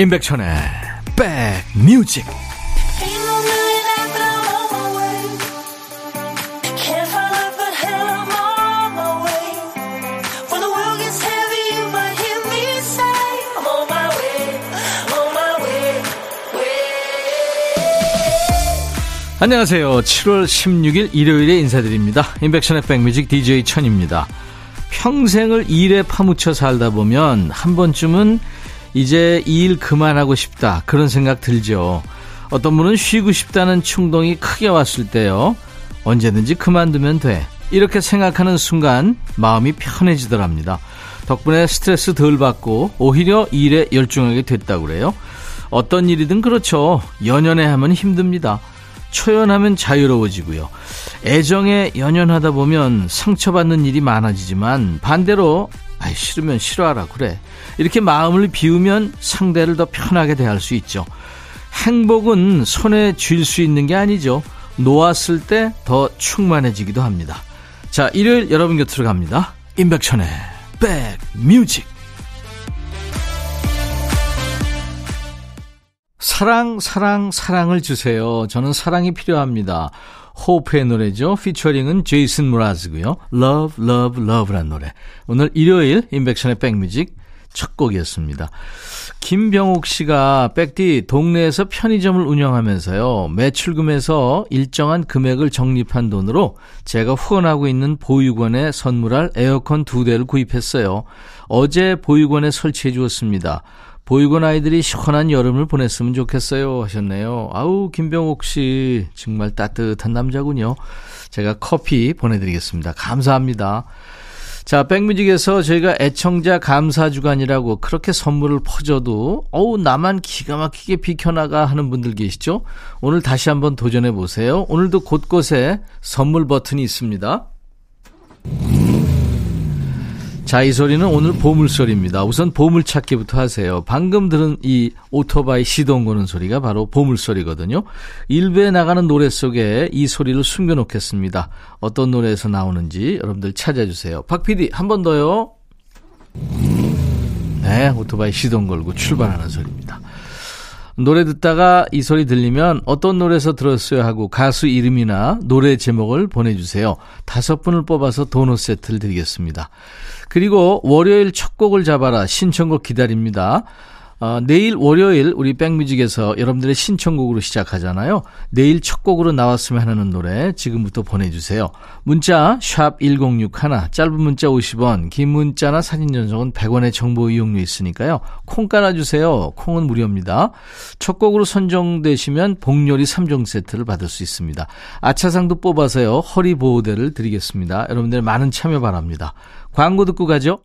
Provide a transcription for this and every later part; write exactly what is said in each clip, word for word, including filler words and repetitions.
임백천의 백뮤직. 안녕하세요. 칠월 십육일 일요일에 인사드립니다. 임백천의 백뮤직 디제이 천입니다. 평생을 일에 파묻혀 살다 보면 한 번쯤은 이제 일 그만하고 싶다, 그런 생각 들죠. 어떤 분은 쉬고 싶다는 충동이 크게 왔을 때요, 언제든지 그만두면 돼, 이렇게 생각하는 순간 마음이 편해지더랍니다. 덕분에 스트레스 덜 받고 오히려 일에 열중하게 됐다고 그래요. 어떤 일이든 그렇죠. 연연해 하면 힘듭니다. 초연하면 자유로워지고요. 애정에 연연하다 보면 상처받는 일이 많아지지만, 반대로 아이 싫으면 싫어하라 그래, 이렇게 마음을 비우면 상대를 더 편하게 대할 수 있죠. 행복은 손에 쥘 수 있는 게 아니죠. 놓았을 때 더 충만해지기도 합니다. 자, 일요일 여러분 곁으로 갑니다. 임백천의 백뮤직. 사랑 사랑 사랑을 주세요. 저는 사랑이 필요합니다. 호프의 노래죠. 피처링은 제이슨 무라즈고요. Love, Love, Love란 노래. 오늘 일요일 임백천의 백뮤직 첫 곡이었습니다. 김병욱 씨가, 백디 동네에서 편의점을 운영하면서요, 매출금에서 일정한 금액을 적립한 돈으로 제가 후원하고 있는 보육원에 선물할 에어컨 두 대를 구입했어요. 어제 보육원에 설치해 주었습니다. 보육원 아이들이 시원한 여름을 보냈으면 좋겠어요, 하셨네요. 아우, 김병옥 씨 정말 따뜻한 남자군요. 제가 커피 보내드리겠습니다. 감사합니다. 자, 백뮤직에서 저희가 애청자 감사주간이라고 그렇게 선물을 퍼줘도 어우 나만 기가 막히게 비켜나가 하는 분들 계시죠? 오늘 다시 한번 도전해보세요. 오늘도 곳곳에 선물 버튼이 있습니다. 자, 이 소리는 오늘 보물소리입니다. 우선 보물찾기부터 하세요. 방금 들은 이 오토바이 시동 거는 소리가 바로 보물소리거든요. 일부에 나가는 노래 속에 이 소리를 숨겨놓겠습니다. 어떤 노래에서 나오는지 여러분들 찾아주세요. 박피디 한 번 더요. 네, 오토바이 시동 걸고 출발하는 소리입니다. 노래 듣다가 이 소리 들리면 어떤 노래에서 들었어요 하고 가수 이름이나 노래 제목을 보내주세요. 다섯 분을 뽑아서 도넛 세트를 드리겠습니다. 그리고 월요일 첫 곡을 잡아라 신청곡 기다립니다. 어, 내일 월요일 우리 백뮤직에서 여러분들의 신청곡으로 시작하잖아요. 내일 첫 곡으로 나왔으면 하는 노래 지금부터 보내주세요. 문자 샵 천육십일, 짧은 문자 오십 원, 긴 문자나 사진 전송은 백 원의 정보 이용료 있으니까요. 콩 깔아주세요. 콩은 무료입니다. 첫 곡으로 선정되시면 복요리 삼 종 세트를 받을 수 있습니다. 아차상도 뽑아서요, 허리 보호대를 드리겠습니다. 여러분들 많은 참여 바랍니다. 광고 듣고 가죠.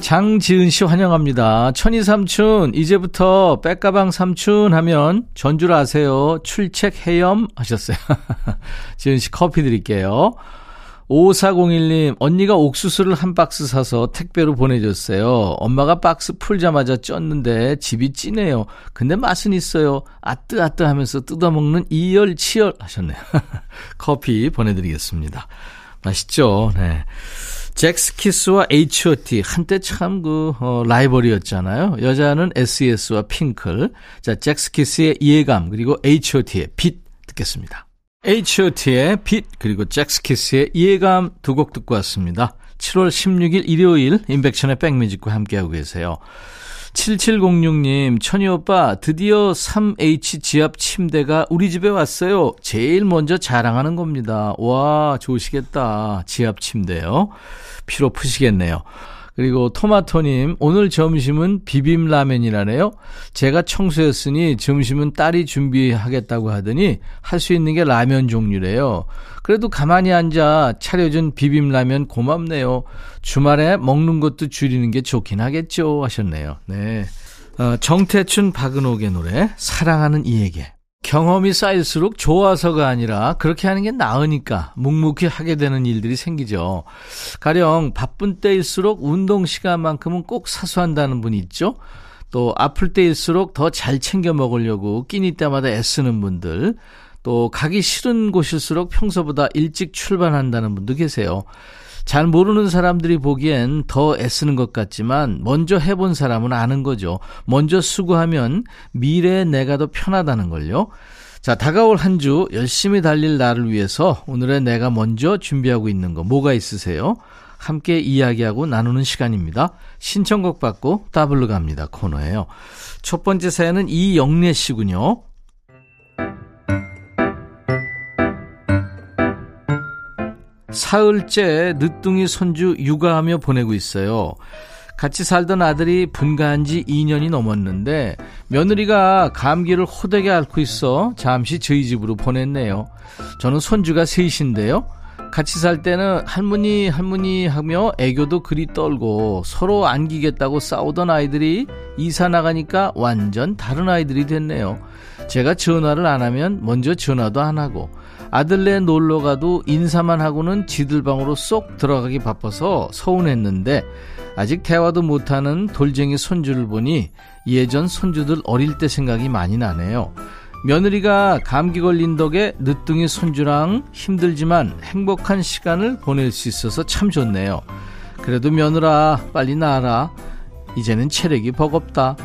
장지은 씨 환영합니다. 천이삼촌, 이제부터 백가방 삼촌 하면 전주를 아세요. 출첵해염, 하셨어요. 지은 씨 커피 드릴게요. 오사공일, 언니가 옥수수를 한 박스 사서 택배로 보내줬어요. 엄마가 박스 풀자마자 쪘는데 집이 찌네요. 근데 맛은 있어요. 아뜨아뜨 하면서 뜯어먹는 이열치열, 하셨네요. 커피 보내드리겠습니다. 맛있죠? 네. 잭스키스와 에이치 오 티 한때 참 그 어, 라이벌이었잖아요. 여자는 에스 이 에스와 핑클. 자, 잭스키스의 이해감, 그리고 에이치 오 티의 빛 듣겠습니다. 에이치 오 티의 빛, 그리고 잭스키스의 이해감 두 곡 듣고 왔습니다. 칠월 십육일 일요일 임백천의 백뮤직과 함께하고 계세요. 칠칠공육, 천희오빠 드디어 쓰리 에이치 지압 침대가 우리 집에 왔어요. 제일 먼저 자랑하는 겁니다. 와, 좋으시겠다. 지압 침대요. 피로 푸시겠네요. 그리고 토마토님, 오늘 점심은 비빔라면이라네요. 제가 청소했으니 점심은 딸이 준비하겠다고 하더니 할 수 있는 게 라면 종류래요. 그래도 가만히 앉아 차려준 비빔라면 고맙네요. 주말에 먹는 것도 줄이는 게 좋긴 하겠죠 하셨네요. 네, 어, 정태춘 박은옥의 노래 사랑하는 이에게. 경험이 쌓일수록 좋아서가 아니라 그렇게 하는 게 나으니까 묵묵히 하게 되는 일들이 생기죠. 가령 바쁜 때일수록 운동 시간만큼은 꼭 사수한다는 분이 있죠. 또 아플 때일수록 더 잘 챙겨 먹으려고 끼니 때마다 애쓰는 분들, 또 가기 싫은 곳일수록 평소보다 일찍 출발한다는 분도 계세요. 잘 모르는 사람들이 보기엔 더 애쓰는 것 같지만 먼저 해본 사람은 아는 거죠. 먼저 수고하면 미래의 내가 더 편하다는 걸요. 자, 다가올 한 주 열심히 달릴 나를 위해서 오늘의 내가 먼저 준비하고 있는 거 뭐가 있으세요? 함께 이야기하고 나누는 시간입니다. 신청곡 받고 따블로 갑니다 코너예요. 첫 번째 사연은 이영래 씨군요. 사흘째 늦둥이 손주 육아하며 보내고 있어요. 같이 살던 아들이 분가한 지 이 년이 넘었는데 며느리가 감기를 호되게 앓고 있어 잠시 저희 집으로 보냈네요. 저는 손주가 셋인데요. 같이 살 때는 할머니 할머니 하며 애교도 그리 떨고 서로 안기겠다고 싸우던 아이들이 이사 나가니까 완전 다른 아이들이 됐네요. 제가 전화를 안 하면 먼저 전화도 안 하고 아들네 놀러가도 인사만 하고는 지들 방으로 쏙 들어가기 바빠서 서운했는데 아직 대화도 못하는 돌쟁이 손주를 보니 예전 손주들 어릴 때 생각이 많이 나네요. 며느리가 감기 걸린 덕에 늦둥이 손주랑 힘들지만 행복한 시간을 보낼 수 있어서 참 좋네요. 그래도 며느라 빨리 나아라. 이제는 체력이 버겁다.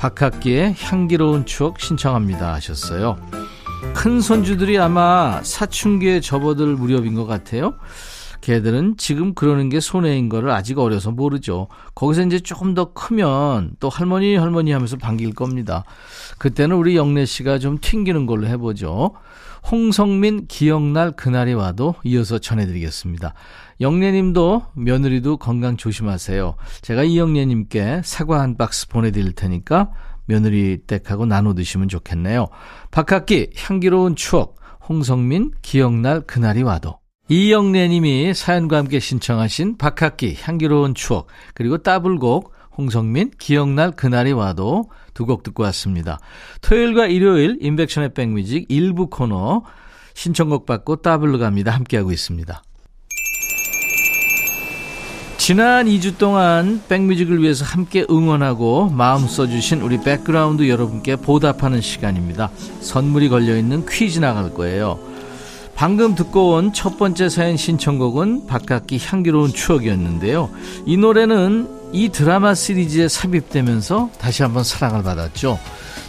박학기의 향기로운 추억 신청합니다 하셨어요. 큰 손주들이 아마 사춘기에 접어들 무렵인 것 같아요. 걔들은 지금 그러는 게 손해인 거를 아직 어려서 모르죠. 거기서 이제 조금 더 크면 또 할머니 할머니 하면서 반길 겁니다. 그때는 우리 영래 씨가 좀 튕기는 걸로 해보죠. 홍성민 기억날 그날이 와도 이어서 전해드리겠습니다. 영래님도 며느리도 건강 조심하세요. 제가 이영래님께 사과 한 박스 보내드릴 테니까 며느리 댁하고 나눠 드시면 좋겠네요. 박학기 향기로운 추억, 홍성민 기억날 그날이 와도. 이영래님이 사연과 함께 신청하신 박학기 향기로운 추억, 그리고 따블곡 홍성민 기억날 그날이 와도 두 곡 듣고 왔습니다. 토요일과 일요일 임백천의 백뮤직 일부 코너 신청곡 받고 따블로 갑니다. 함께하고 있습니다. 지난 이 주 동안 백뮤직을 위해서 함께 응원하고 마음 써주신 우리 백그라운드 여러분께 보답하는 시간입니다. 선물이 걸려있는 퀴즈 나갈 거예요. 방금 듣고 온 첫 번째 사연 신청곡은 박학기 향기로운 추억이었는데요. 이 노래는 이 드라마 시리즈에 삽입되면서 다시 한번 사랑을 받았죠.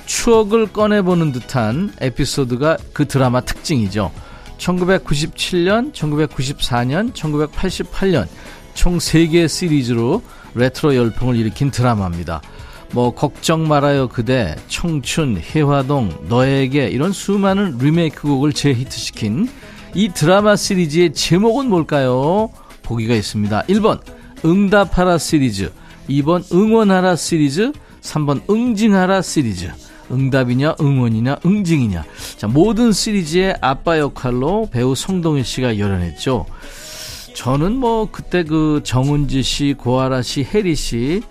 추억을 꺼내보는 듯한 에피소드가 그 드라마 특징이죠. 천구백구십칠 년, 천구백구십사 년, 천구백팔십팔 년 총 세 개의 시리즈로 레트로 열풍을 일으킨 드라마입니다. 뭐 걱정 말아요 그대, 청춘, 해화동, 너에게 이런 수많은 리메이크곡을 재히트시킨 이 드라마 시리즈의 제목은 뭘까요? 보기가 있습니다. 일 번 응답하라 시리즈, 이 번 응원하라 시리즈, 삼 번 응징하라 시리즈. 응답이냐 응원이냐 응징이냐. 자, 모든 시리즈의 아빠 역할로 배우 성동일 씨가 열연했죠. 저는 뭐 그때 그 정은지 씨, 고아라 씨, 해리 씨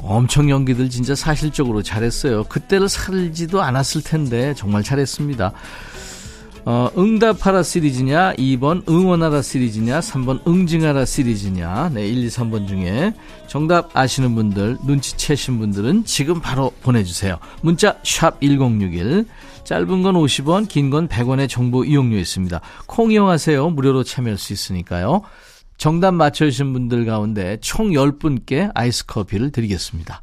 엄청 연기들 진짜 사실적으로 잘했어요. 그때를 살지도 않았을 텐데 정말 잘했습니다. 어, 응답하라 시리즈냐, 이 번 응원하라 시리즈냐, 삼 번 응징하라 시리즈냐. 네, 일, 이, 삼 번 중에 정답 아시는 분들, 눈치채신 분들은 지금 바로 보내주세요. 문자 샵 일공육일, 짧은 건 오십 원, 긴 건 백 원의 정보 이용료 있습니다. 콩 이용하세요. 무료로 참여할 수 있으니까요. 정답 맞춰주신 분들 가운데 총 열 분께 아이스 커피를 드리겠습니다.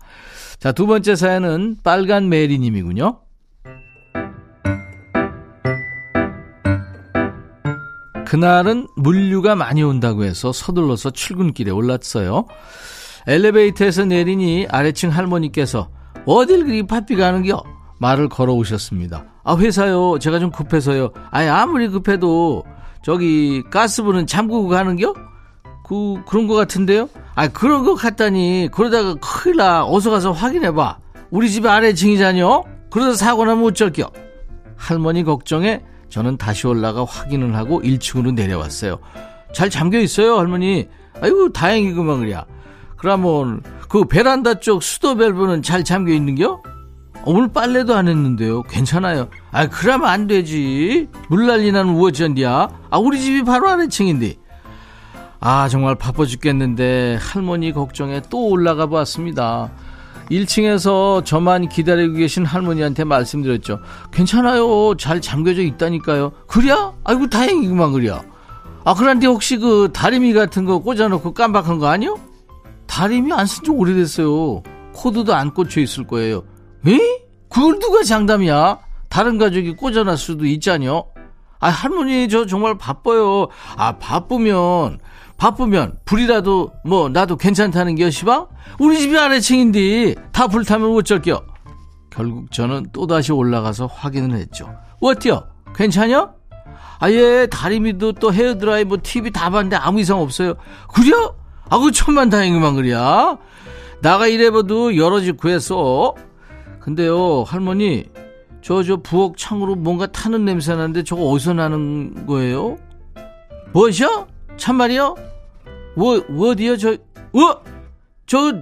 자, 두 번째 사연은 빨간 메리님이군요. 그날은 물류가 많이 온다고 해서 서둘러서 출근길에 올랐어요. 엘리베이터에서 내리니 아래층 할머니께서 어딜 그리 바삐 가는겨? 말을 걸어오셨습니다. 아, 회사요. 제가 좀 급해서요. 아니, 아무리 급해도 저기 가스불은 잠그고 가는겨? 그, 그런 것 같은데요? 아, 그런 것 같다니. 그러다가 큰일 나. 어서 가서 확인해봐. 우리 집에 아래층이잖여. 그러다 사고 나면 어쩔겨. 할머니 걱정에 저는 다시 올라가 확인을 하고 일 층으로 내려왔어요. 잘 잠겨있어요, 할머니. 아이고, 다행이구만, 그래야. 그러면 그 베란다 쪽 수도 밸브는 잘 잠겨있는겨? 오늘 빨래도 안 했는데요. 괜찮아요. 아, 그러면 안 되지. 물 난리 나는 우어쩐디야. 아, 우리 집이 바로 아래층인데. 아, 정말 바빠 죽겠는데 할머니 걱정에 또 올라가 봤습니다. 일 층에서 저만 기다리고 계신 할머니한테 말씀드렸죠. 괜찮아요. 잘 잠겨져 있다니까요. 그래야? 아이고, 다행이구만, 그래야. 아, 그런데 혹시 그 다리미 같은 거 꽂아놓고 깜박한 거 아니요? 다리미 안 쓴 지 오래됐어요. 코드도 안 꽂혀 있을 거예요. 에? 그걸 누가 장담이야? 다른 가족이 꽂아놨을 수도 있잖여. 아, 할머니 저 정말 바빠요. 아, 바쁘면 바쁘면 불이라도 뭐 나도 괜찮다는 겨, 시방? 우리 집이 아래층인데 다 불타면 어쩔겨. 결국 저는 또다시 올라가서 확인을 했죠. 어때요? 괜찮여? 아예 다리미도 또 헤어드라이 뭐 티비 다 봤는데 아무 이상 없어요. 그려? 아, 그 천만 다행이만 그려. 나가 이래봐도 여러 집 구했어. 근데요, 할머니, 저, 저 부엌 창으로 뭔가 타는 냄새 나는데 저거 어디서 나는 거예요? 뭐죠? 참말이요? 뭐, 어디요? 저, 어? 저,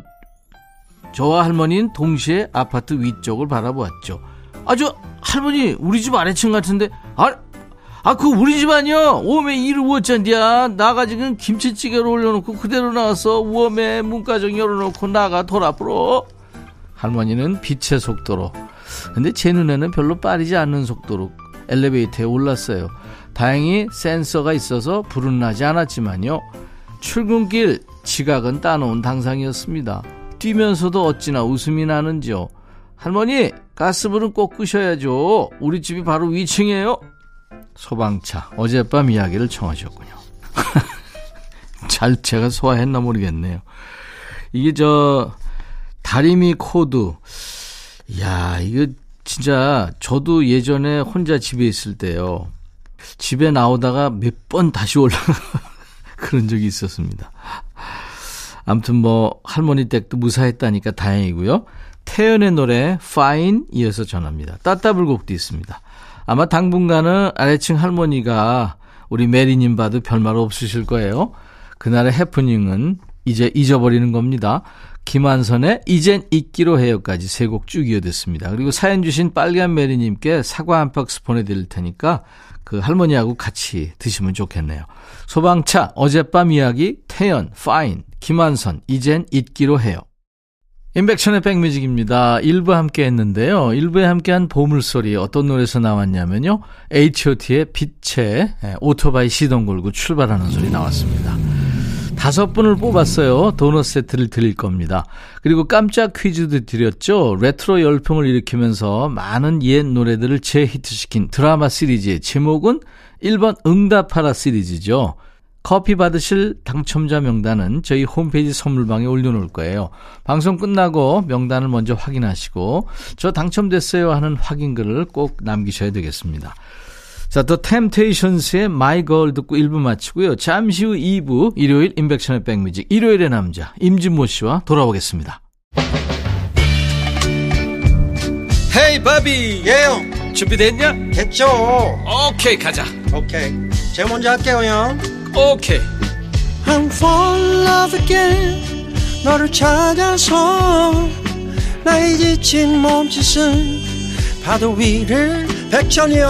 저와 할머니는 동시에 아파트 위쪽을 바라보았죠. 아, 저, 할머니, 우리 집 아래층 같은데, 아, 아, 그거 우리 집 아니요? 오메, 이를 어쩐디야? 나가 지금 김치찌개를 올려놓고 그대로 나왔어. 오메, 문가정 열어놓고 나가 돌아보러. 할머니는 빛의 속도로, 근데 제 눈에는 별로 빠르지 않는 속도로 엘리베이터에 올랐어요. 다행히 센서가 있어서 불은 나지 않았지만요, 출근길 지각은 따놓은 당상이었습니다. 뛰면서도 어찌나 웃음이 나는지요. 할머니, 가스불은 꼭 끄셔야죠. 우리 집이 바로 위층이에요. 소방차 어젯밤 이야기를 청하셨군요. 잘 제가 소화했나 모르겠네요. 이게 저 다리미 코드, 이야, 이거 진짜 저도 예전에 혼자 집에 있을 때요, 집에 나오다가 몇 번 다시 올라가 그런 적이 있었습니다. 아무튼 뭐 할머니 댁도 무사했다니까 다행이고요. 태연의 노래 Fine 이어서 전합니다. 따따블곡도 있습니다. 아마 당분간은 아래층 할머니가 우리 메리님 봐도 별말 없으실 거예요. 그날의 해프닝은 이제 잊어버리는 겁니다. 김완선의 이젠 잊기로 해요까지 세 곡 쭉 이어듣습니다. 그리고 사연 주신 빨간 메리님께 사과 한 박스 보내드릴 테니까 그 할머니하고 같이 드시면 좋겠네요. 소방차 어젯밤 이야기, 태연, 파인, 김완선, 이젠 잊기로 해요. 임백천의 백뮤직입니다. 일 부 함께 했는데요, 일 부에 함께한 보물소리 어떤 노래에서 나왔냐면요, 에이치 오.T의 빛에 오토바이 시동 걸고 출발하는 소리 나왔습니다. 다섯 분을 뽑았어요. 도넛 세트를 드릴 겁니다. 그리고 깜짝 퀴즈도 드렸죠. 레트로 열풍을 일으키면서 많은 옛 노래들을 재히트시킨 드라마 시리즈의 제목은 일 번 응답하라 시리즈죠. 커피 받으실 당첨자 명단은 저희 홈페이지 선물방에 올려놓을 거예요. 방송 끝나고 명단을 먼저 확인하시고 저 당첨됐어요 하는 확인글을 꼭 남기셔야 되겠습니다. 자, 또 템테이션스의 마이 걸 듣고 일 부 마치고요. 잠시 후 이 부 일요일 임백천의 백뮤직 일요일의 남자 임진모 씨와 돌아오겠습니다. 헤이 바비. 예요. 준비됐냐? 됐죠. 오케이, 가자. 오케이. 제가 먼저 할게요, 형. 오케이. I'm falling in love again. 너를 찾아서 나의 지친 몸짓은 파도 위를 백천이 형.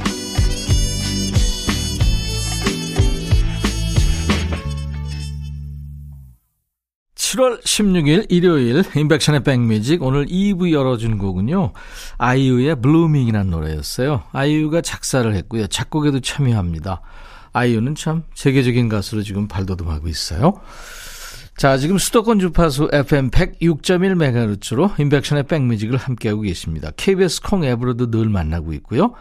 칠월 십육일 일요일 임백천의 백뮤직 오늘 이 부 열어준 곡은요, 아이유의 블루밍이라는 노래였어요. 아이유가 작사를 했고요, 작곡에도 참여합니다. 아이유는 참 세계적인 가수로 지금 발돋움하고 있어요. 자, 지금 수도권 주파수 에프엠 백육 점 일 메가헤르츠로 임백천의 백뮤직을 함께하고 계십니다. 케이비에스 콩 앱으로도 늘 만나고 있고요.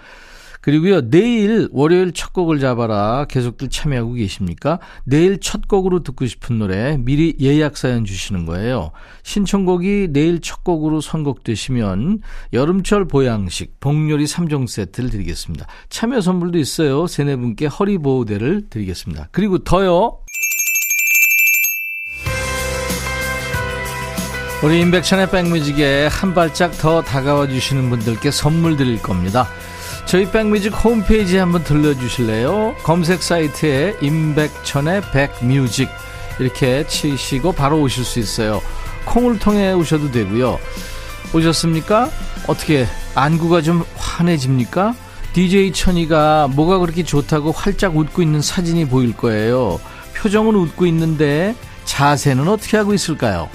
그리고요, 내일 월요일 첫 곡을 잡아라 계속들 참여하고 계십니까? 내일 첫 곡으로 듣고 싶은 노래 미리 예약 사연 주시는 거예요. 신청곡이 내일 첫 곡으로 선곡되시면 여름철 보양식 복요리 삼 종 세트를 드리겠습니다. 참여 선물도 있어요. 세네 분께 허리보호대를 드리겠습니다. 그리고 더요, 우리 임백천의 백뮤직에 한 발짝 더 다가와 주시는 분들께 선물 드릴 겁니다. 저희 백뮤직 홈페이지에 한번 들러주실래요? 검색 사이트에 임백천의 백뮤직 이렇게 치시고 바로 오실 수 있어요. 콩을 통해 오셔도 되고요. 오셨습니까? 어떻게 안구가 좀 환해집니까? 디제이 천이가 뭐가 그렇게 좋다고 활짝 웃고 있는 사진이 보일 거예요. 표정은 웃고 있는데 자세는 어떻게 하고 있을까요?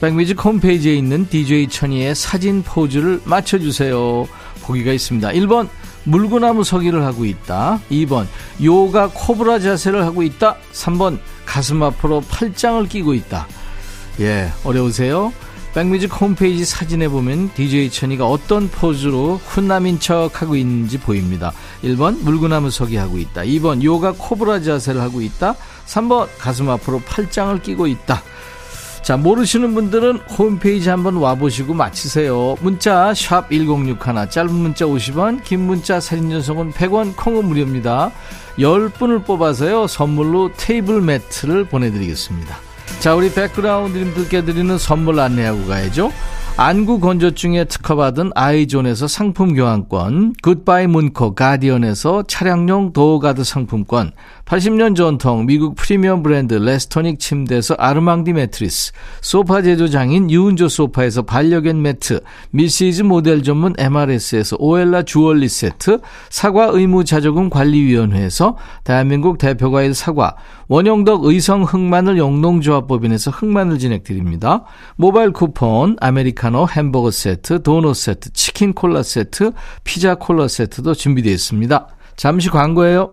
백뮤직 홈페이지에 있는 디제이 천이의 사진 포즈를 맞춰주세요. 보기가 있습니다. 일 번 물구나무 서기를 하고 있다. 이 번 요가 코브라 자세를 하고 있다. 삼 번 가슴 앞으로 팔짱을 끼고 있다. 예, 어려우세요? 백뮤직 홈페이지 사진에 보면 디제이 천이가 어떤 포즈로 훈남인 척하고 있는지 보입니다. 일 번 물구나무 서기 하고 있다. 이 번 요가 코브라 자세를 하고 있다. 삼 번 가슴 앞으로 팔짱을 끼고 있다. 자, 모르시는 분들은 홈페이지 한번 와보시고 마치세요. 문자 샵 일공육일, 짧은 문자 오십 원, 긴 문자 사진 전송은 백 원, 콩은 무료입니다. 십 분을 뽑아서요 선물로 테이블 매트를 보내드리겠습니다. 자, 우리 백그라운드님들께 드리는 선물 안내하고 가야죠. 안구 건조증에 특허받은 아이존에서 상품 교환권, 굿바이 문코 가디언에서 차량용 도어가드 상품권, 팔십 년 전통 미국 프리미엄 브랜드 레스토닉 침대에서 아르망디 매트리스, 소파 제조장인 유은조 소파에서 반려견 매트, 미시즈 모델 전문 엠알에스에서 오엘라 주얼리 세트, 사과 의무 자조금 관리위원회에서 대한민국 대표과일 사과, 원영덕 의성 흑마늘 영농조합법인에서 흑마늘 진행드립니다. 모바일 쿠폰, 아메리카 햄버거 세트, 도넛 세트, 치킨 콜라 세트, 피자 콜라 세트도 준비되어 있습니다. 잠시 광고예요.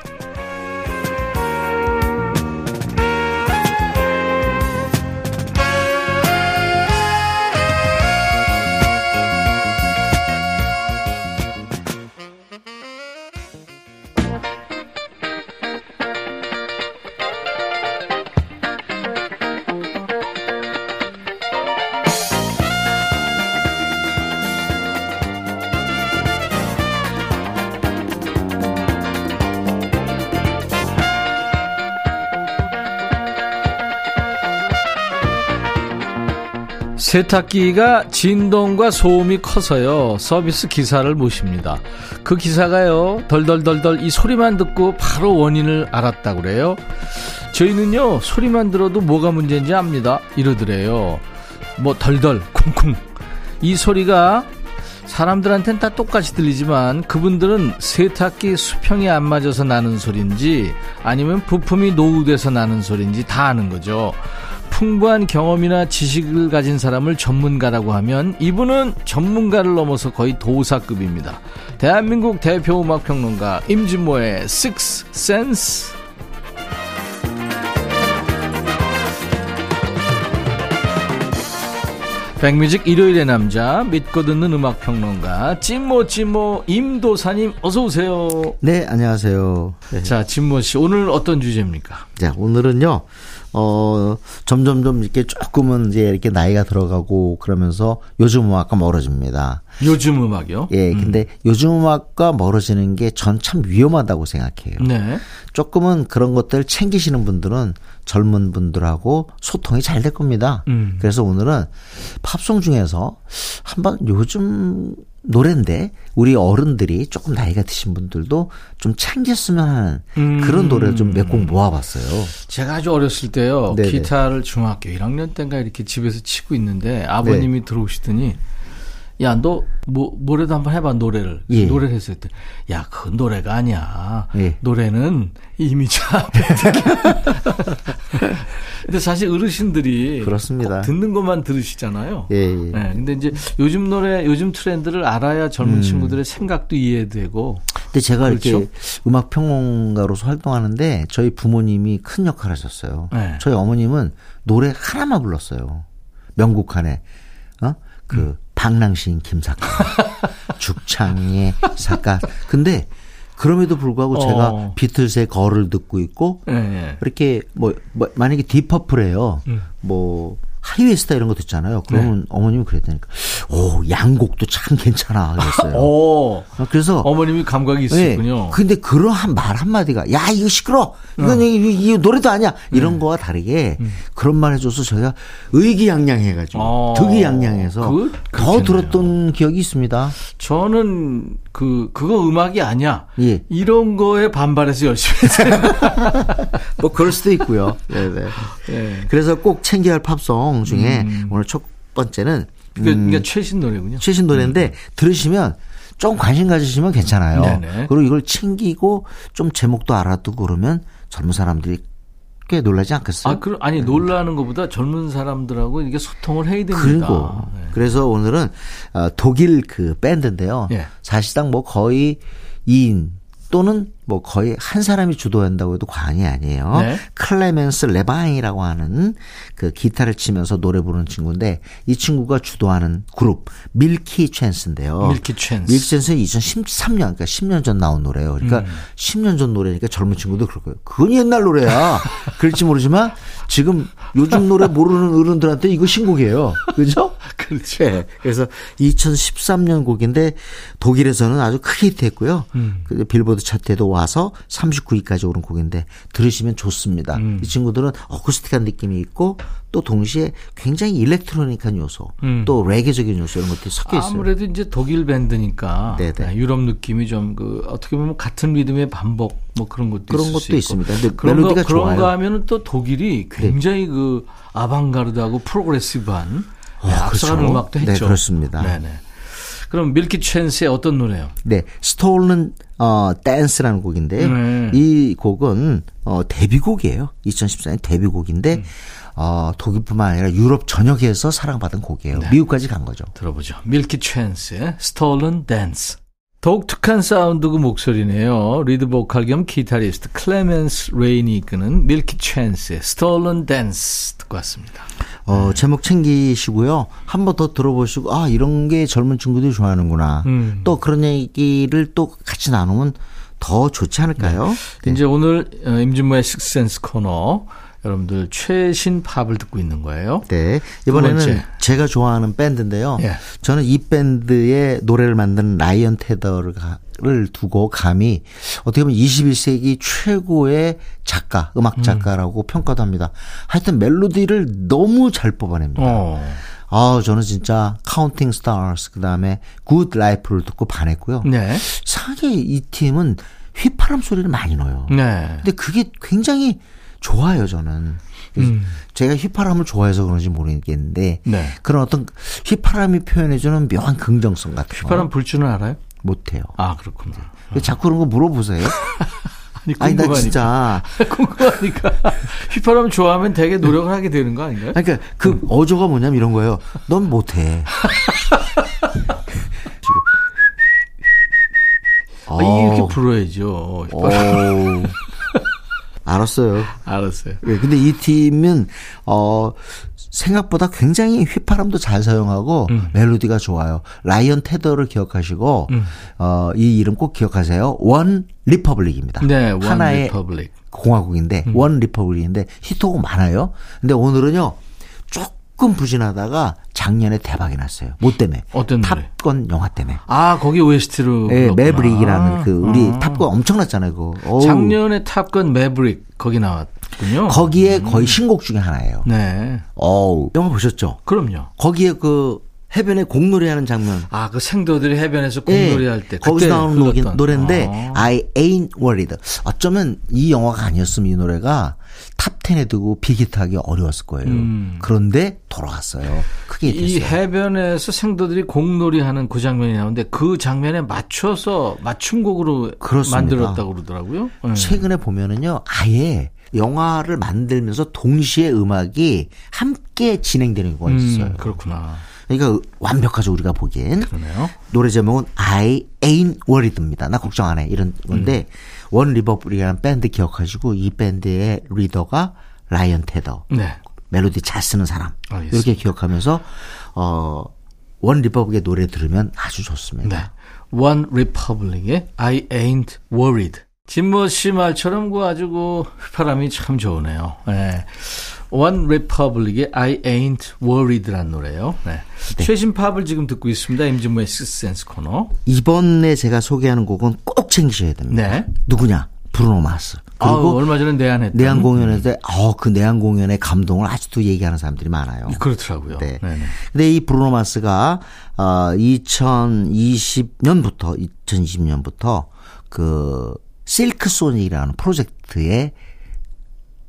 세탁기가 진동과 소음이 커서요 서비스 기사를 모십니다. 그 기사가요 덜덜덜덜 이 소리만 듣고 바로 원인을 알았다고 그래요. 저희는요 소리만 들어도 뭐가 문제인지 압니다 이러더래요. 뭐 덜덜 쿵쿵 이 소리가 사람들한테는 다 똑같이 들리지만 그분들은 세탁기 수평이 안 맞아서 나는 소리인지 아니면 부품이 노후돼서 나는 소리인지 다 아는 거죠. 풍부한 경험이나 지식을 가진 사람을 전문가라고 하면 이분은 전문가를 넘어서 거의 도사급입니다. 대한민국 대표 음악평론가 임진모의 식스센스. 백뮤직 일요일의 남자, 믿고 듣는 음악평론가 진모 진모 임도사님 어서 오세요. 네, 안녕하세요. 네. 자, 진모 씨 오늘 어떤 주제입니까? 자, 오늘은요. 어, 점점점 이렇게 조금은 이제 이렇게 나이가 들어가고 그러면서 요즘 음악과 멀어집니다. 요즘 음악이요? 예, 근데 음. 요즘 음악과 멀어지는 게 전 참 위험하다고 생각해요. 네. 조금은 그런 것들 챙기시는 분들은 젊은 분들하고 소통이 잘 될 겁니다. 음. 그래서 오늘은 팝송 중에서 한번 요즘 노래인데 우리 어른들이 조금 나이가 드신 분들도 좀 챙겼으면 하는 음. 그런 노래를 좀 몇 곡 모아봤어요. 제가 아주 어렸을 때요. 네네. 기타를 중학교 일 학년 때인가 이렇게 집에서 치고 있는데 아버님이 네. 들어오시더니 야, 너 뭐, 뭐라도 한번 해봐, 노래를. 예. 노래를 했을 때. 야, 그건 노래가 아니야. 예. 노래는 이미지 앞에. 근데 사실 어르신들이 그렇습니다. 듣는 것만 들으시잖아요. 예, 예. 네, 근데 이제 요즘 노래, 요즘 트렌드를 알아야 젊은 음. 친구들의 생각도 이해되고. 근데 제가 그렇죠? 이렇게 음악 평론가로서 활동하는데 저희 부모님이 큰 역할을 하셨어요. 네. 저희 어머님은 노래 하나만 불렀어요. 명곡한에. 어? 그 음. 방랑시인 김사각 죽창의 사각. 근데 그럼에도 불구하고 어. 제가 비틀스의 걸을 듣고 있고 네, 네. 이렇게 뭐, 뭐 만약에 딥퍼플이에요. 음. 뭐 하이웨스타 이런 거 듣잖아요. 그러면 네. 어머님이 그랬다니까. 오, 양곡도 참 괜찮아 그랬어요. 오. 그래서 어머님이 감각이 있었군요. 네. 근데 그런 말 한마디가 야 이거 시끄러워. 이건 어. 이, 이, 이 노래도 아니야. 이런 네. 거와 다르게 음. 그런 말 해줘서 저희가 의기양양해가지고 어. 득이양양해서 그, 더 들었던 기억이 있습니다. 저는 그, 그거 음악이 아니야. 예. 이런 거에 반발해서 열심히 했어요. 뭐 그럴 수도 있고요. 네네. 네. 그래서 꼭 챙겨야 할 팝송 중에 음. 오늘 첫 번째는 음, 그러니까 최신 노래군요. 최신 노래인데 음. 들으시면 좀 관심 가지시면 괜찮아요. 네네. 그리고 이걸 챙기고 좀 제목도 알아두고 그러면 젊은 사람들이 꽤 놀라지 않겠어요? 아, 그, 아니 놀라는 것보다 젊은 사람들하고 이게 소통을 해야 됩니다. 그리고 네. 그래서 오늘은 독일 그 밴드인데요. 네. 사실상 뭐 거의 이 인 또는 뭐 거의 한 사람이 주도한다고 해도 과언이 아니에요. 네. 클레멘스 레바잉이라고 하는 그 기타를 치면서 노래 부르는 친구인데 이 친구가 주도하는 그룹 밀키 챈스인데요. 밀키 챈스. 밀키 챈스는 이천십삼 년 그러니까 십 년 전 나온 노래예요. 그러니까 음. 십 년 전 노래니까 젊은 친구도 그럴 거예요. 그건 옛날 노래야. 그럴지 모르지만 지금 요즘 노래 모르는 어른들한테 이거 신곡이에요. 그죠? 그렇죠. 네. 그래서 이천십삼 년 곡인데 독일에서는 아주 크게 히트했고요. 음. 빌보드 차트에도 와서 삼십구 위까지 오른 곡인데 들으시면 좋습니다. 음. 이 친구들은 어쿠스틱한 느낌이 있고 또 동시에 굉장히 일렉트로닉한 요소 음. 또 레게적인 요소 이런 것들이 섞여 있어요. 아무래도 이제 독일 밴드니까 네네. 유럽 느낌이 좀 그 어떻게 보면 같은 리듬의 반복 뭐 그런 것도 그런 있을 것도 수 있습니다. 근데 그런 멜로디가 거, 좋아요. 그런 거 하면은 또 독일이 굉장히 네. 그 아방가르드하고 프로그레시브한 어, 악성한 그렇죠. 음악도 했죠. 네, 그렇습니다. 네네. 그럼 밀키 챈스의 어떤 노래요? 네, 스톨른 어, 댄스라는 곡인데요. 네. 이 곡은 어, 데뷔곡이에요. 이천십사 년 데뷔곡인데 음. 어, 독일뿐만 아니라 유럽 전역에서 사랑받은 곡이에요. 네. 미국까지 간 거죠. 들어보죠. 밀키 챈스의 스톨른 댄스. 독특한 사운드고 목소리네요. 리드 보컬 겸 기타리스트 클레멘스 레인이 이끄는 밀키 챈스의 스톨른 댄스 듣고 왔습니다. 어, 제목 챙기시고요. 한 번 더 들어보시고 아 이런 게 젊은 친구들이 좋아하는구나. 음. 또 그런 얘기를 또 같이 나누면 더 좋지 않을까요? 네. 네. 이제 오늘 임진모의 식스센스 코너 여러분들 최신 팝을 듣고 있는 거예요. 네. 이번에는 제가 좋아하는 밴드인데요. 예. 저는 이 밴드의 노래를 만든 라이언 테더를 두고 감히 어떻게 보면 이십일 세기 최고의 작가, 음악 작가라고 음. 평가도 합니다. 하여튼 멜로디를 너무 잘 뽑아냅니다. 어. 아, 저는 진짜 카운팅 스타즈 그다음에 굿 라이프를 듣고 반했고요. 네. 이상하게 이 팀은 휘파람 소리를 많이 넣어요. 네. 근데 그게 굉장히 좋아요 저는. 음. 제가 휘파람을 좋아해서 그런지 모르겠는데 네. 그런 어떤 휘파람이 표현해주는 묘한 긍정성 같은 휘파람 거. 휘파람 불 줄은 알아요? 못해요. 아 그렇구나. 왜 자꾸 그런 거 물어보세요? 아니, 아니 나 진짜 궁금하니까 휘파람 좋아하면 되게 노력을 하게 되는 거 아닌가요? 그러니까 그 음. 어조가 뭐냐면 이런 거예요. 넌 못해. 아, 이렇게 불어야죠. 휘파람. 알았어요. 알았어요. 네, 근데 이 팀은 어, 생각보다 굉장히 휘파람도 잘 사용하고 음. 멜로디가 좋아요. 라이언 테더를 기억하시고 음. 어, 이 이름 꼭 기억하세요. 원 리퍼블릭입니다. 네, 원 하나의 리퍼블릭. 공화국인데 음. 원 리퍼블릭인데 히트곡 많아요. 근데 오늘은요 조금 부진하다가 작년에 대박이 났어요. 뭐 때문에? 어떤 노래? 탑건 영화 때문에. 아 거기 오에스티로. 네, 매브릭이라는 아, 그 우리 아. 탑건 엄청났잖아요. 그거. 작년에 탑건 매브릭 거기 나왔군요. 거기에 음. 거의 신곡 중에 하나예요. 네. 어우 영화 보셨죠? 그럼요. 거기에 그 해변에 공놀이하는 장면. 아, 그 생도들이 해변에서 공놀이할 네. 때. 거기서 나오는 노래인데 아. I ain't worried. 어쩌면 이 영화가 아니었으면 이 노래가 탑 텐에 두고 비기타하기 어려웠을 거예요. 음. 그런데 돌아왔어요. 크게 됐어요. 이 해변에서 생도들이 공놀이하는 그 장면이 나오는데 그 장면에 맞춰서 맞춤곡으로 그렇습니다. 만들었다고 그러더라고요. 네. 최근에 보면은요, 아예 영화를 만들면서 동시에 음악이 함께 진행되는 거가 있어요. 음, 그렇구나. 그러니까 완벽하죠, 우리가 보기엔. 그러네요. 노래 제목은 I ain't worried입니다. 나 걱정 안 해. 이런 건데 음. 원 리버블이라는 밴드 기억하시고 이 밴드의 리더가 라이언 테더. 네. 멜로디 잘 쓰는 사람. 알겠습니다. 이렇게 기억하면서 어, 원 리버블의 노래 들으면 아주 좋습니다. 네. 원 리버블의 I ain't worried. 진모 씨 말처럼 그 아주 그 휘파람이 참 좋으네요. 네. One Republic의 I Ain't Worried라는 노래요. 네. 네. 최신 팝을 지금 듣고 있습니다. 임진모의 식스센스 코너. 이번에 제가 소개하는 곡은 꼭 챙기셔야 됩니다. 네. 누구냐? 브루노 마스. 그리고 아, 얼마 전에 내한했던. 내한 공연에서 어, 그 내한 공연의 감동을 아직도 얘기하는 사람들이 많아요. 그렇더라고요. 네. 네네. 근데 이 브루노 마스가 어, 이천이십 년부터 이천이십 년부터 그 실크소닉이라는 프로젝트에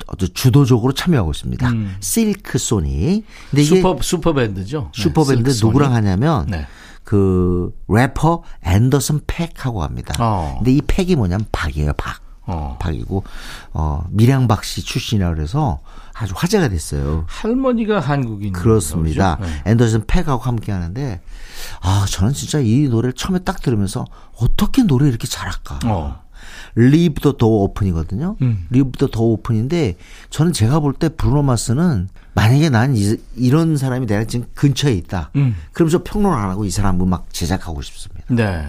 아주 주도적으로 참여하고 있습니다. 음. 실크소닉. 근데 이게 슈퍼 슈퍼밴드죠. 슈퍼밴드 네, 누구랑 하냐면 네. 그 래퍼 앤더슨 팍 하고 합니다. 어. 근데 이 팩이 뭐냐면 박이에요, 박. 어. 박이고 어, 밀양박 씨 출신이라 그래서 아주 화제가 됐어요. 할머니가 한국인. 그렇습니다. 네. 앤더슨 팩하고 함께 하는데 아, 저는 진짜 이 노래를 처음에 딱 들으면서 어떻게 노래 이렇게 잘할까? 어. Leave the door open이거든요. 음. Leave the door open인데 저는 제가 볼 때 브루노 마스는 만약에 난 이, 이런 사람이 내가 지금 근처에 있다. 음. 그럼 저 평론 안 하고 이 사람 음악 제작하고 싶습니다. 네.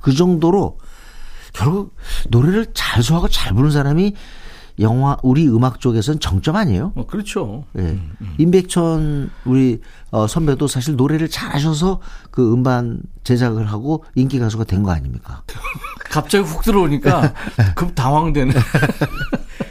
그 정도로 결국 노래를 잘 소화하고 잘 부르는 사람이 영화 우리 음악 쪽에서는 정점 아니에요? 어, 그렇죠. 예. 음, 음. 임백천 우리 어, 선배도 사실 노래를 잘하셔서 그 음반 제작을 하고 인기 가수가 된 거 아닙니까? 갑자기 훅 들어오니까 급 당황되네.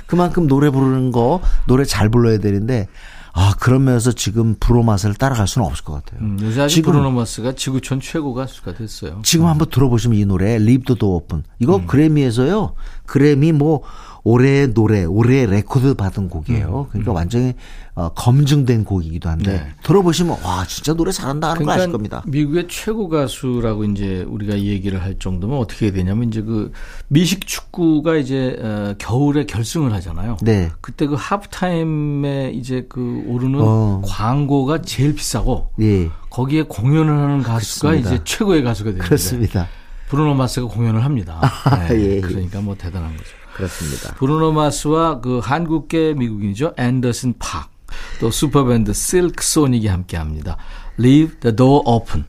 그만큼 노래 부르는 거 노래 잘 불러야 되는데 아 그러면서 지금 브루노 마스를 따라갈 수는 없을 것 같아요. 음, 요새 아직 브루노 마스가 지구촌 최고 가수가 됐어요. 지금 음. 한번 들어보시면 이 노래 Leave the Door Open 이거 음. 그래미에서요. 그래미 뭐 올해의 노래, 올해의 레코드 받은 곡이에요. 그러니까 음. 완전히 어, 검증된 곡이기도 한데 네. 들어보시면 와 진짜 노래 잘한다 하는 그러니까 걸 아실 겁니다. 미국의 최고 가수라고 이제 우리가 얘기를 할 정도면 어떻게 해야 되냐면 이제 그 미식 축구가 이제 어, 겨울에 결승을 하잖아요. 네. 그때 그 하프타임에 이제 그 오르는 어. 광고가 제일 비싸고 예. 거기에 공연을 하는 가수가 그렇습니다. 이제 최고의 가수가 되는데 그렇습니다. 브루노 마스가 공연을 합니다. 네. 예. 그러니까 뭐 대단한 거죠. 그렇습니다. 브루노 마스와 그 한국계 미국인이죠. 앤더슨 팍. 또 슈퍼밴드 실크소닉이 함께합니다. Leave the door open.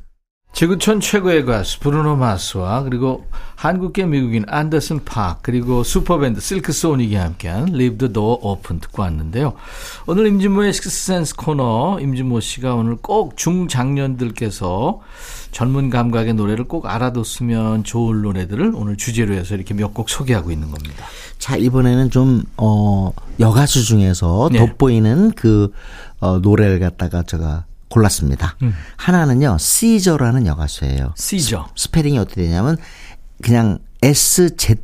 지구촌 최고의 가수 브루노 마스와 그리고 한국계 미국인 앤더슨 팍 그리고 슈퍼밴드 실크소닉이 함께한 Leave the door open 듣고 왔는데요. 오늘 임진모의 식스센스 코너 임진모 씨가 오늘 꼭 중장년들께서 젊은 감각의 노래를 꼭 알아뒀으면 좋을 노래들을 오늘 주제로 해서 이렇게 몇 곡 소개하고 있는 겁니다. 자, 이번에는 좀, 어, 여가수 중에서 네. 돋보이는 그, 어, 노래를 갖다가 제가 골랐습니다. 음. 하나는요, 시저라는 여가수예요. 시저. 스페링이 어떻게 되냐면, 그냥 에스 지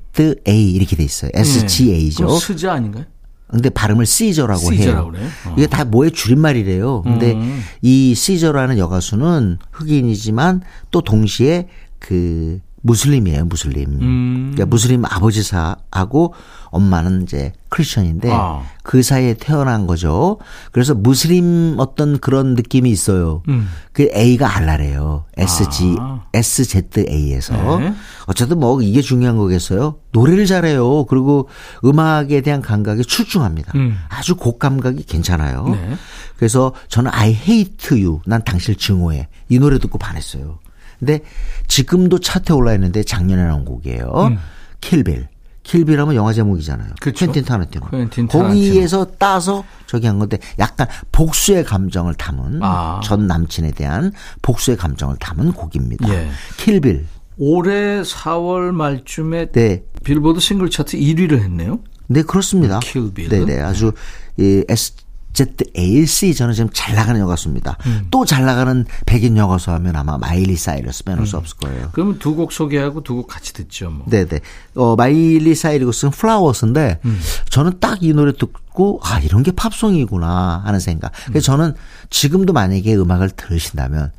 에이 이렇게 돼 있어요. 에스 지 에이죠. 네. 스자 아닌가요? 근데 발음을 시저라고 시저라고 해요. 그래요? 어. 이게 다 뭐의 줄임말이래요. 근데 음. 이 시저라는 여가수는 흑인이지만 또 동시에 그 무슬림이에요. 무슬림. 음. 그러니까 무슬림 아버지하고 엄마는 이제 크리스천인데 아. 그 사이에 태어난 거죠. 그래서 무슬림 어떤 그런 느낌이 있어요. 음. 그 A가 알라래요. 에스 지, 아. 에스 지 에이에서. 네. 어쨌든 뭐 이게 중요한 거겠어요. 노래를 잘해요. 그리고 음악에 대한 감각이 출중합니다. 음. 아주 곡 감각이 괜찮아요. 네. 그래서 저는 I hate you. 난 당신을 증오해. 이 노래 듣고 반했어요. 근데 지금도 차트에 올라 있는데 작년에 나온 곡이에요. 음. 킬빌. 킬빌하면 영화 제목이잖아요. 그렇죠. 퀸틴 타란티노. 거기에서 따서 저기 한 건데 약간 복수의 감정을 담은 아. 전 남친에 대한 복수의 감정을 담은 곡입니다. 예. 킬빌. 올해 사월 말쯤에 네. 빌보드 싱글 차트 일 위를 했네요. 네, 그렇습니다. 킬빌. 네네. 아주 이 S 어쨌든 에이씨 저는 지금 잘 나가는 여가수입니다. 음. 또 잘 나가는 백인 여가수 하면 아마 마일리 사이러스 빼놓을 음. 수 없을 거예요. 그러면 두 곡 소개하고 두 곡 같이 듣죠. 뭐. 네네. 어, 마일리 사이러스는 플라워스인데 음. 저는 딱 이 노래 듣고 아 이런 게 팝송이구나 하는 생각. 그래서 음. 저는 지금도 만약에 음악을 들으신다면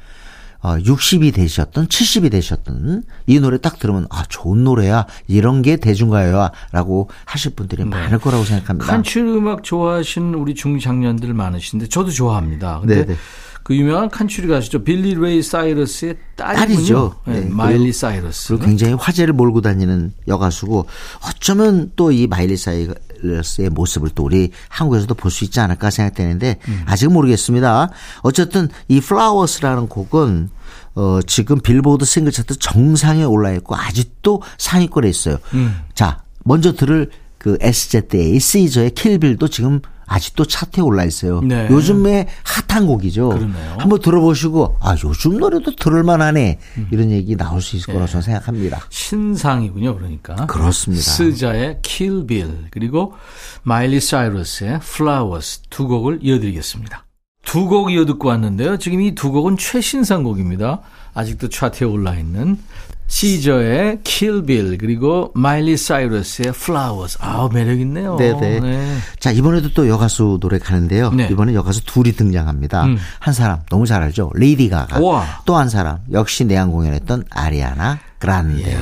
어, 육십이 되셨던 칠십이 되셨던 이 노래 딱 들으면 아 좋은 노래야 이런 게 대중가요야 라고 하실 분들이 네. 많을 거라고 생각합니다. 칸츄리 음악 좋아하시는 우리 중장년들 많으신데 저도 좋아합니다. 근데 네네. 그 유명한 칸츄리 가수죠. 빌리 레이 사이러스의 딸이죠. 네. 네. 마일리 사이러스. 그리고 굉장히 화제를 몰고 다니는 여가수고 어쩌면 또 이 마일리 사이러스의 모습을 또 우리 한국에서도 볼 수 있지 않을까 생각되는데 음. 아직은 모르겠습니다. 어쨌든 이 플라워스라는 곡은 어, 지금 빌보드 싱글 차트 정상에 올라있고 아직도 상위권에 있어요. 음. 자, 먼저 들을 그 에스지에이 시저의 킬빌도 지금 아직도 차트에 올라 있어요. 네. 요즘에 핫한 곡이죠. 그러네요. 한번 들어보시고 아 요즘 노래도 들을만하네 음. 이런 얘기 나올 수 있을 네. 거라고 저는 생각합니다. 신상이군요. 그러니까. 그렇습니다. 스자의 Kill Bill 그리고 마일리 사이러스의 Flowers 두 곡을 이어드리겠습니다. 두 곡 이어듣고 왔는데요. 지금 이 두 곡은 최신상 곡입니다. 아직도 차트에 올라 있는 시저의 Kill Bill 그리고 마일리 사이러스의 Flowers. 아우 매력있네요. 네네. 네. 자 이번에도 또 여가수 노래 가는데요. 네. 이번에 여가수 둘이 등장합니다. 음. 한 사람 너무 잘 알죠. 레이디 가가. 또 한 사람 역시 내한 공연했던 아리아나 그란데.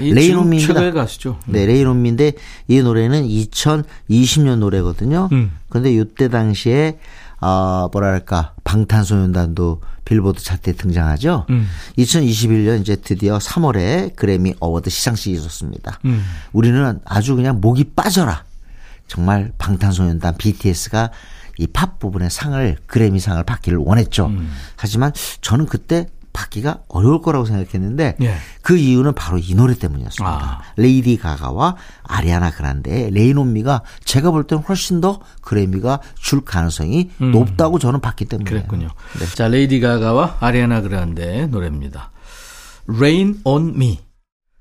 레이노미입니다. 최고의 가수죠. 음. 네, 레이노미인데 이 노래는 이천이십 년 노래거든요. 그런데 음. 이때 당시에 아, 뭐랄까, 방탄소년단도 빌보드 차트에 등장하죠. 음. 이천이십일 년 이제 드디어 삼월에 그래미 어워드 시상식이 있었습니다. 음. 우리는 아주 그냥 목이 빠져라. 정말 방탄소년단 비티에스가 이 팝 부분의 상을, 그래미 상을 받기를 원했죠. 음. 하지만 저는 그때 받기가 어려울 거라고 생각했는데 예. 그 이유는 바로 이 노래 때문이었습니다. 아. 레이디 가가와 아리아나 그란데의 레이노미가 제가 볼 때는 훨씬 더 그래미가 줄 가능성이 음. 높다고 저는 봤기 때문에 그랬군요. 네. 자, 레이디 가가와 아리아나 그란데의 노래입니다. Rain on Me.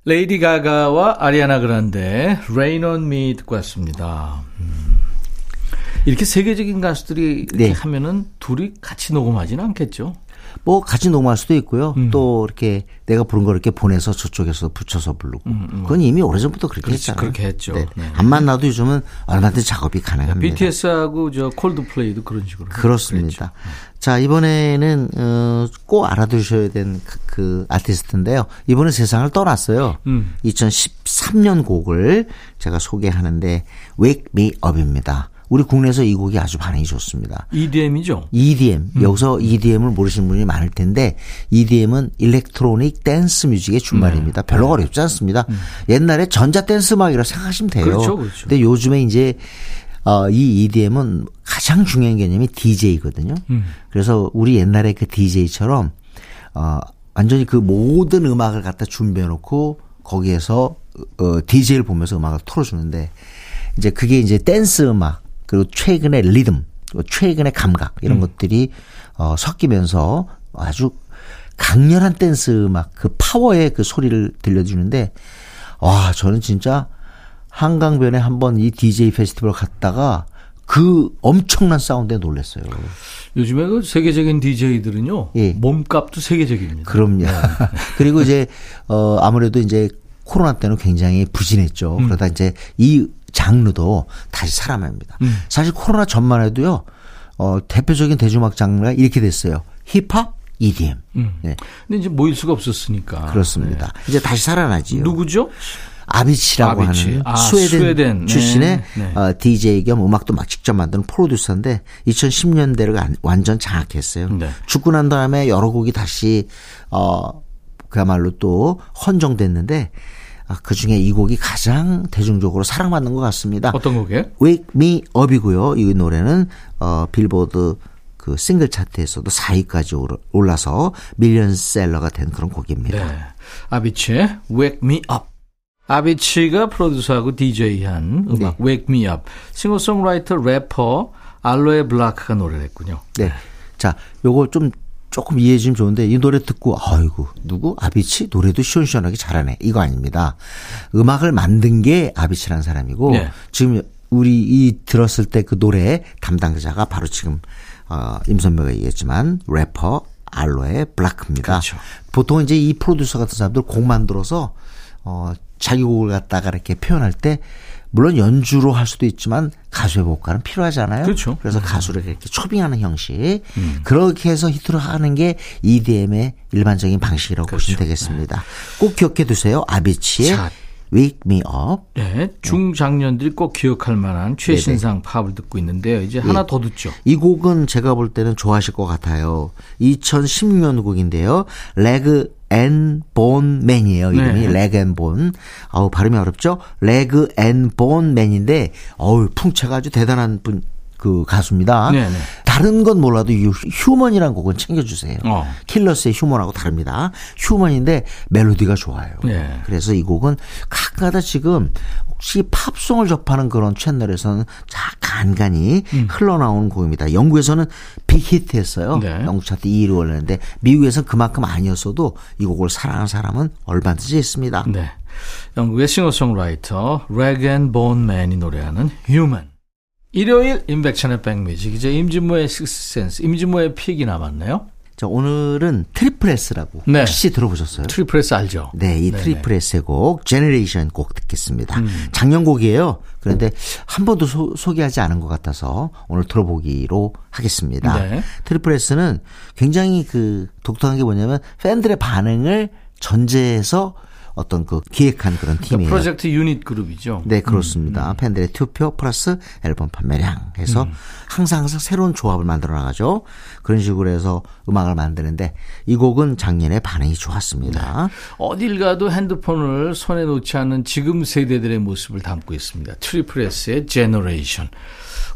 레이디 가가와 아리아나 그란데의 Rain on Me 듣고 왔습니다. 음. 이렇게 세계적인 가수들이 이렇게 네. 하면은 둘이 같이 녹음하지는 않겠죠? 뭐 같이 녹음할 수도 있고요. 음. 또 이렇게 내가 부른 걸 이렇게 보내서 저쪽에서 붙여서 부르고. 음, 음. 그건 이미 오래전부터 그렇게 그렇지, 했잖아요. 그렇게 했죠. 네. 네. 안 만나도 요즘은 얼마든지 작업이 가능합니다. 비티에스하고 저 콜드플레이도 그런 식으로. 그렇습니다. 그랬죠. 자 이번에는 어, 꼭 알아두셔야 된 그, 그 아티스트인데요. 이번에 세상을 떠났어요. 음. 이천십삼 년 곡을 제가 소개하는데 Wake Me Up입니다. 우리 국내에서 이 곡이 아주 반응이 좋습니다. 이디엠이죠? 이디엠. 음. 여기서 이디엠을 모르시는 분이 많을 텐데 이디엠은 일렉트로닉 댄스 뮤직의 준말입니다. 네. 별로 어렵지 않습니다. 음. 옛날에 전자 댄스 음악이라고 생각하시면 돼요. 그렇죠, 그렇죠. 근데 요즘에 이제 이 이디엠은 가장 중요한 개념이 디제이거든요. 음. 그래서 우리 옛날에 그 디제이처럼 완전히 그 모든 음악을 갖다 준비해놓고 거기에서 디제이를 보면서 음악을 틀어주는데 이제 그게 이제 댄스 음악. 그리고 최근의 리듬, 최근의 감각 이런 음. 것들이 어, 섞이면서 아주 강렬한 댄스 음악 그 파워의 그 소리를 들려주는데 와 저는 진짜 한강변에 한번 이 디제이 페스티벌 갔다가 그 엄청난 사운드에 놀랐어요. 요즘에 그 세계적인 디제이들은요 예. 몸값도 세계적입니다. 그럼요. 그리고 이제 어, 아무래도 이제 코로나 때는 굉장히 부진했죠. 음. 그러다 이제 이 장르도 다시 살아납니다. 음. 사실 코로나 전만 해도요. 어, 대표적인 대중음악 장르가 이렇게 됐어요. 힙합, 이디엠. 음. 네. 근데 이제 모일 수가 없었으니까. 그렇습니다. 네. 이제 다시 살아나지요. 누구죠? 아비치라고 아비치. 하는 아, 스웨덴, 스웨덴 출신의 네. 네. 디제이 겸 음악도 막 직접 만드는 프로듀서인데 이천십 년대를 완전 장악했어요. 네. 죽고 난 다음에 여러 곡이 다시 어, 그야말로 또 헌정됐는데 그 중에 이 곡이 가장 대중적으로 사랑받는 것 같습니다. 어떤 곡이에요? Wake Me Up이고요. 이 노래는 어, 빌보드 그 싱글 차트에서도 사 위까지 올라서 밀리언셀러가 된 그런 곡입니다. 네. 아비치의 Wake Me Up. 아비치가 프로듀서하고 디제이한 음악 네. Wake Me Up. 싱어송라이터 래퍼 알로에 블라크가 노래를 했군요. 네. 자, 요거 좀 조금 이해해 주면 좋은데 이 노래 듣고 아이고 누구 아비치 노래도 시원시원하게 잘하네 이거 아닙니다. 음악을 만든 게 아비치라는 사람이고 네. 지금 우리 이 들었을 때 그 노래의 담당자가 바로 지금 어, 임선배가 얘기했지만 래퍼 알로에 블락입니다. 그렇죠. 보통 이제 이 프로듀서 같은 사람들 곡 만들어서 어, 자기 곡을 갖다가 이렇게 표현할 때 물론 연주로 할 수도 있지만 가수의 보컬은 필요하잖아요. 그렇죠. 그래서 가수를 이렇게 초빙하는 형식. 음. 그렇게 해서 히트를 하는 게 이디엠의 일반적인 방식이라고 그렇죠. 보시면 되겠습니다. 네. 꼭 기억해 두세요. 아비치의 자. Wake Me Up. 네, 중장년들이 꼭 기억할 만한 최신상 네네. 팝을 듣고 있는데요. 이제 네. 하나 더 듣죠. 이 곡은 제가 볼 때는 좋아하실 것 같아요. 이천십육 년 곡인데요. 레그 앤 본맨이에요. 이름이 네. 레그 앤 본. 아우 발음이 어렵죠? 레그 앤 본맨인데 어우 풍채가 아주 대단한 분. 그 가수입니다. 네네. 다른 건 몰라도 이 휴먼이라는 곡은 챙겨주세요. 어. 킬러스의 휴먼하고 다릅니다. 휴먼인데 멜로디가 좋아요. 네. 그래서 이 곡은 가끔가다 지금 혹시 팝송을 접하는 그런 채널에서는 자 간간히 음. 흘러나오는 곡입니다. 영국에서는 빅히트 했어요. 네. 영국 차트 이 위를 올렸는데 미국에서는 그만큼 아니었어도 이 곡을 사랑하는 사람은 얼마든지 있습니다. 네. 영국의 싱어송라이터 레그 앤 본맨이 노래하는 휴먼. 일요일 임백천의 백뮤직 이제 임진모의 식스센스 임진모의 픽이 남았네요. 자, 오늘은 트리플S라고 네. 혹시 들어보셨어요? 트리플S 알죠? 네, 이 트리플S의 곡 제너레이션 곡 듣겠습니다. 음. 작년 곡이에요. 그런데 한 번도 소, 소개하지 않은 것 같아서 오늘 들어보기로 하겠습니다. 네. 트리플S는 굉장히 그 독특한 게 뭐냐면 팬들의 반응을 전제해서 어떤 그 기획한 그런 팀이에요. 그러니까 프로젝트 유닛 그룹이죠. 네, 그렇습니다. 음, 음. 팬들의 투표 플러스 앨범 판매량 해서 음. 항상 항상 새로운 조합을 만들어 나가죠. 그런 식으로 해서 음악을 만드는데 이 곡은 작년에 반응이 좋았습니다. 네. 어딜 가도 핸드폰을 손에 놓지 않는 지금 세대들의 모습을 담고 있습니다. 트리플S의 제너레이션.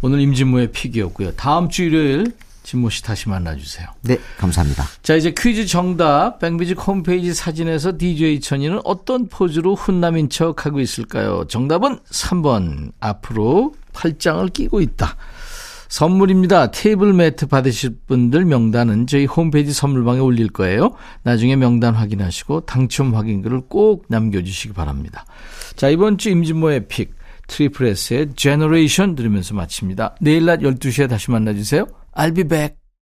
오늘 임진모의 픽이었고요. 다음 주 일요일 진모 씨 다시 만나주세요. 네, 감사합니다. 자, 이제 퀴즈 정답. 백뮤직 홈페이지 사진에서 디제이 천이는 어떤 포즈로 훈남인 척하고 있을까요? 정답은 삼 번. 앞으로 팔짱을 끼고 있다. 선물입니다. 테이블 매트 받으실 분들 명단은 저희 홈페이지 선물방에 올릴 거예요. 나중에 명단 확인하시고 당첨 확인글을 꼭 남겨주시기 바랍니다. 자, 이번 주 임진모의 픽. 트리플S의 제너레이션 들으면서 마칩니다. 내일 낮 열두 시에 다시 만나주세요. I'll be back.